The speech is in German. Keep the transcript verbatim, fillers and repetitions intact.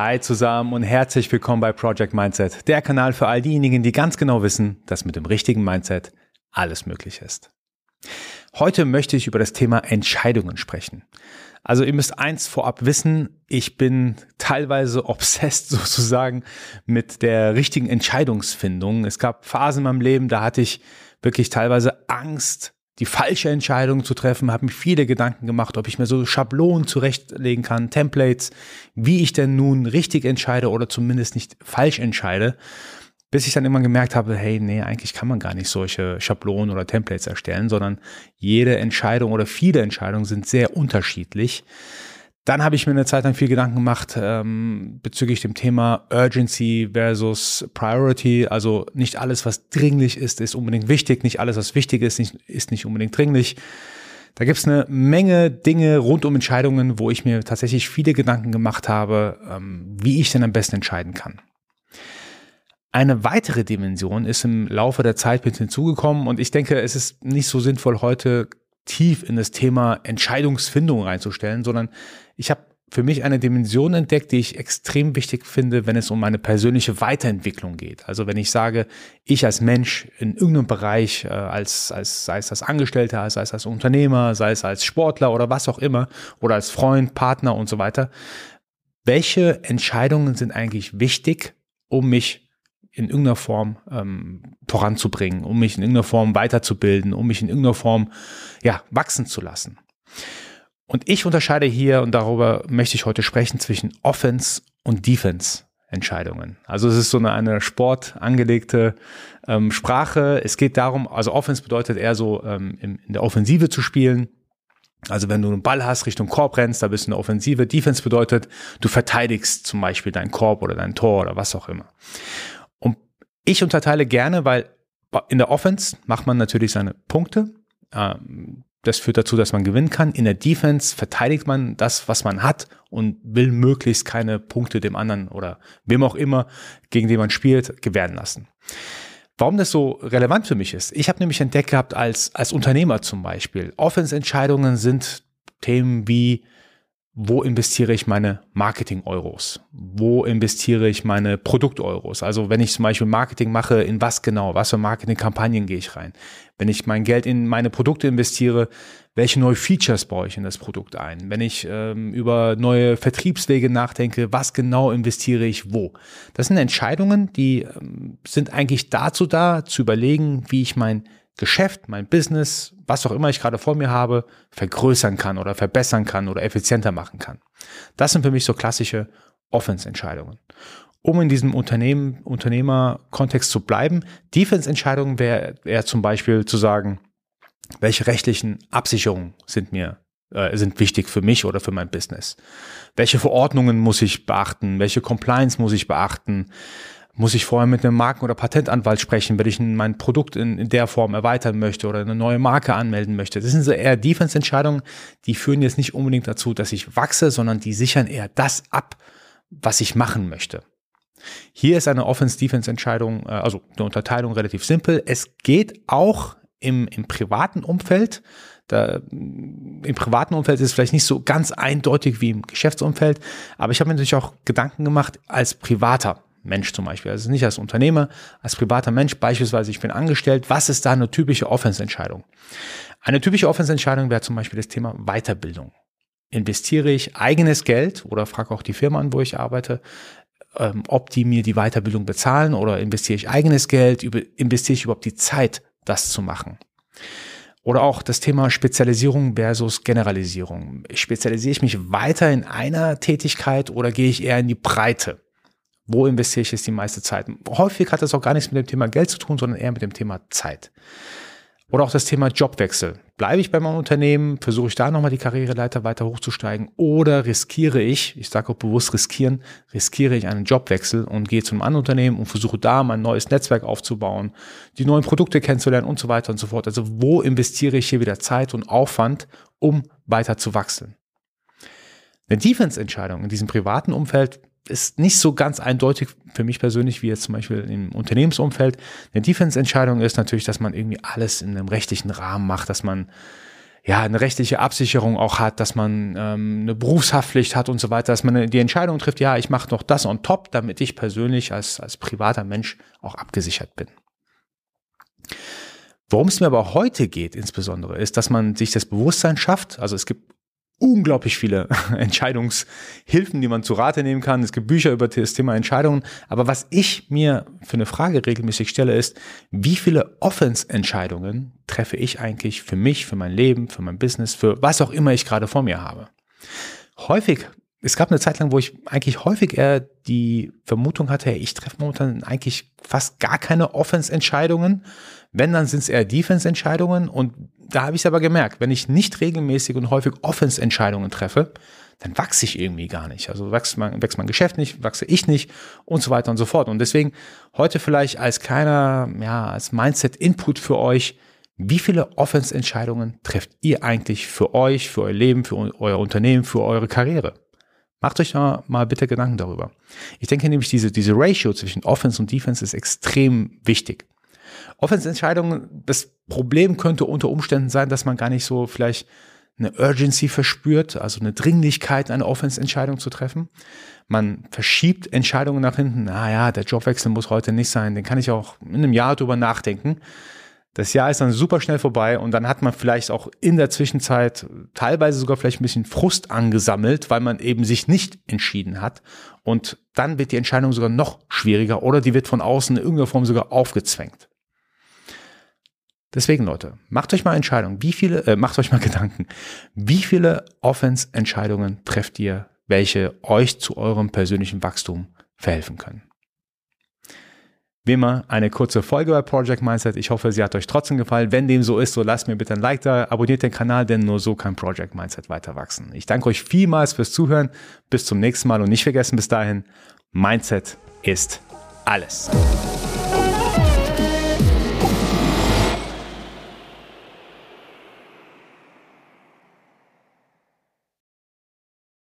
Hi zusammen und herzlich willkommen bei Project Mindset, der Kanal für all diejenigen, die ganz genau wissen, dass mit dem richtigen Mindset alles möglich ist. Heute möchte ich über das Thema Entscheidungen sprechen. Also ihr müsst eins vorab wissen, ich bin teilweise obsessed sozusagen mit der richtigen Entscheidungsfindung. Es gab Phasen in meinem Leben, da hatte ich wirklich teilweise Angst, die falsche Entscheidung zu treffen, habe mir viele Gedanken gemacht, ob ich mir so Schablonen zurechtlegen kann, Templates, wie ich denn nun richtig entscheide oder zumindest nicht falsch entscheide, bis ich dann immer gemerkt habe, hey, nee, eigentlich kann man gar nicht solche Schablonen oder Templates erstellen, sondern jede Entscheidung oder viele Entscheidungen sind sehr unterschiedlich. Dann habe ich mir eine Zeit lang viel Gedanken gemacht ähm, bezüglich dem Thema Urgency versus Priority. Also nicht alles, was dringlich ist, ist unbedingt wichtig. Nicht alles, was wichtig ist, nicht, ist nicht unbedingt dringlich. Da gibt es eine Menge Dinge rund um Entscheidungen, wo ich mir tatsächlich viele Gedanken gemacht habe, ähm, wie ich denn am besten entscheiden kann. Eine weitere Dimension ist im Laufe der Zeit mit hinzugekommen und ich denke, es ist nicht so sinnvoll, heute tief in das Thema Entscheidungsfindung reinzustellen, sondern ich habe für mich eine Dimension entdeckt, die ich extrem wichtig finde, wenn es um meine persönliche Weiterentwicklung geht. Also wenn ich sage, ich als Mensch in irgendeinem Bereich, äh, als, als, sei es als Angestellter, sei es als Unternehmer, sei es als Sportler oder was auch immer, oder als Freund, Partner und so weiter, welche Entscheidungen sind eigentlich wichtig, um mich in irgendeiner Form ähm, voranzubringen, um mich in irgendeiner Form weiterzubilden, um mich in irgendeiner Form ja, wachsen zu lassen. Und ich unterscheide hier, und darüber möchte ich heute sprechen, zwischen Offense- und Defense-Entscheidungen. Also es ist so eine, eine sportangelegte ähm, Sprache. Es geht darum, also Offense bedeutet eher so, ähm, in, in der Offensive zu spielen. Also wenn du einen Ball hast, Richtung Korb rennst, da bist du in der Offensive. Defense bedeutet, du verteidigst zum Beispiel deinen Korb oder dein Tor oder was auch immer. Ich unterteile gerne, weil in der Offense macht man natürlich seine Punkte. Das führt dazu, dass man gewinnen kann. In der Defense verteidigt man das, was man hat und will möglichst keine Punkte dem anderen oder wem auch immer, gegen den man spielt, gewähren lassen. Warum das so relevant für mich ist? Ich habe nämlich entdeckt gehabt, als, als Unternehmer zum Beispiel, Offense-Entscheidungen sind Themen wie: Wo investiere ich meine Marketing-Euros? Wo investiere ich meine Produkt-Euros? Also wenn ich zum Beispiel Marketing mache, in was genau? Was für Marketing-Kampagnen gehe ich rein? Wenn ich mein Geld in meine Produkte investiere, welche neue Features baue ich in das Produkt ein? Wenn ich ähm, über neue Vertriebswege nachdenke, was genau investiere ich wo? Das sind Entscheidungen, die ähm, sind eigentlich dazu da, zu überlegen, wie ich mein Geschäft, mein Business, was auch immer ich gerade vor mir habe, vergrößern kann oder verbessern kann oder effizienter machen kann. Das sind für mich so klassische Offense-Entscheidungen. Um in diesem Unternehmen, Unternehmer-Kontext zu bleiben, Defense-Entscheidungen wäre eher zum Beispiel zu sagen, welche rechtlichen Absicherungen sind mir äh, sind wichtig für mich oder für mein Business? Welche Verordnungen muss ich beachten? Welche Compliance muss ich beachten? Muss ich vorher mit einem Marken- oder Patentanwalt sprechen, wenn ich mein Produkt in, in der Form erweitern möchte oder eine neue Marke anmelden möchte? Das sind so eher Defense-Entscheidungen, die führen jetzt nicht unbedingt dazu, dass ich wachse, sondern die sichern eher das ab, was ich machen möchte. Hier ist eine Offense-Defense-Entscheidung, also eine Unterteilung relativ simpel. Es geht auch im, im privaten Umfeld. Da, im privaten Umfeld ist es vielleicht nicht so ganz eindeutig wie im Geschäftsumfeld, aber ich habe mir natürlich auch Gedanken gemacht als Privater Mensch zum Beispiel, also nicht als Unternehmer, als privater Mensch, beispielsweise ich bin angestellt, was ist da eine typische Offense-Entscheidung? Eine typische Offense-Entscheidung wäre zum Beispiel das Thema Weiterbildung. Investiere ich eigenes Geld oder frage auch die Firma an, wo ich arbeite, ähm, ob die mir die Weiterbildung bezahlen oder investiere ich eigenes Geld, investiere ich überhaupt die Zeit, das zu machen? Oder auch das Thema Spezialisierung versus Generalisierung. Spezialisiere ich mich weiter in einer Tätigkeit oder gehe ich eher in die Breite? Wo investiere ich jetzt die meiste Zeit? Häufig hat das auch gar nichts mit dem Thema Geld zu tun, sondern eher mit dem Thema Zeit. Oder auch das Thema Jobwechsel. Bleibe ich bei meinem Unternehmen, versuche ich da nochmal die Karriereleiter weiter hochzusteigen oder riskiere ich, ich sage auch bewusst riskieren, riskiere ich einen Jobwechsel und gehe zu einem anderen Unternehmen und versuche da mein neues Netzwerk aufzubauen, die neuen Produkte kennenzulernen und so weiter und so fort. Also wo investiere ich hier wieder Zeit und Aufwand, um weiter zu wachsen? Eine Defense-Entscheidung in diesem privaten Umfeld ist nicht so ganz eindeutig für mich persönlich, wie jetzt zum Beispiel im Unternehmensumfeld. Eine Defense-Entscheidung ist natürlich, dass man irgendwie alles in einem rechtlichen Rahmen macht, dass man ja, eine rechtliche Absicherung auch hat, dass man ähm, eine Berufshaftpflicht hat und so weiter, dass man die Entscheidung trifft, ja, ich mache noch das on top, damit ich persönlich als, als privater Mensch auch abgesichert bin. Worum es mir aber heute geht insbesondere, ist, dass man sich das Bewusstsein schafft, also es gibt unglaublich viele Entscheidungshilfen, die man zu Rate nehmen kann, es gibt Bücher über das Thema Entscheidungen, aber was ich mir für eine Frage regelmäßig stelle ist, wie viele Offense-Entscheidungen treffe ich eigentlich für mich, für mein Leben, für mein Business, für was auch immer ich gerade vor mir habe. Häufig, es gab eine Zeit lang, wo ich eigentlich häufig eher die Vermutung hatte, hey, ich treffe momentan eigentlich fast gar keine Offense-Entscheidungen, wenn, dann sind es eher Defense-Entscheidungen und da habe ich es aber gemerkt, wenn ich nicht regelmäßig und häufig Offense-Entscheidungen treffe, dann wachse ich irgendwie gar nicht. Also wächst mein, wächst mein Geschäft nicht, wachse ich nicht und so weiter und so fort. Und deswegen heute vielleicht als kleiner, ja, als Mindset-Input für euch, wie viele Offense-Entscheidungen trefft ihr eigentlich für euch, für euer Leben, für euer Unternehmen, für eure Karriere? Macht euch da mal bitte Gedanken darüber. Ich denke nämlich, diese, diese Ratio zwischen Offense und Defense ist extrem wichtig. Offense-Entscheidungen, das Problem könnte unter Umständen sein, dass man gar nicht so vielleicht eine Urgency verspürt, also eine Dringlichkeit, eine Offense-Entscheidung zu treffen. Man verschiebt Entscheidungen nach hinten. Naja, der Jobwechsel muss heute nicht sein, den kann ich auch in einem Jahr drüber nachdenken. Das Jahr ist dann super schnell vorbei und dann hat man vielleicht auch in der Zwischenzeit teilweise sogar vielleicht ein bisschen Frust angesammelt, weil man eben sich nicht entschieden hat und dann wird die Entscheidung sogar noch schwieriger oder die wird von außen in irgendeiner Form sogar aufgezwängt. Deswegen, Leute, macht euch mal Entscheidungen, wie viele, äh, macht euch mal Gedanken, wie viele Offense-Entscheidungen trefft ihr, welche euch zu eurem persönlichen Wachstum verhelfen können. Wie immer, eine kurze Folge bei Project Mindset. Ich hoffe, sie hat euch trotzdem gefallen. Wenn dem so ist, so lasst mir bitte ein Like da, abonniert den Kanal, denn nur so kann Project Mindset weiter wachsen. Ich danke euch vielmals fürs Zuhören. Bis zum nächsten Mal und nicht vergessen, bis dahin, Mindset ist alles.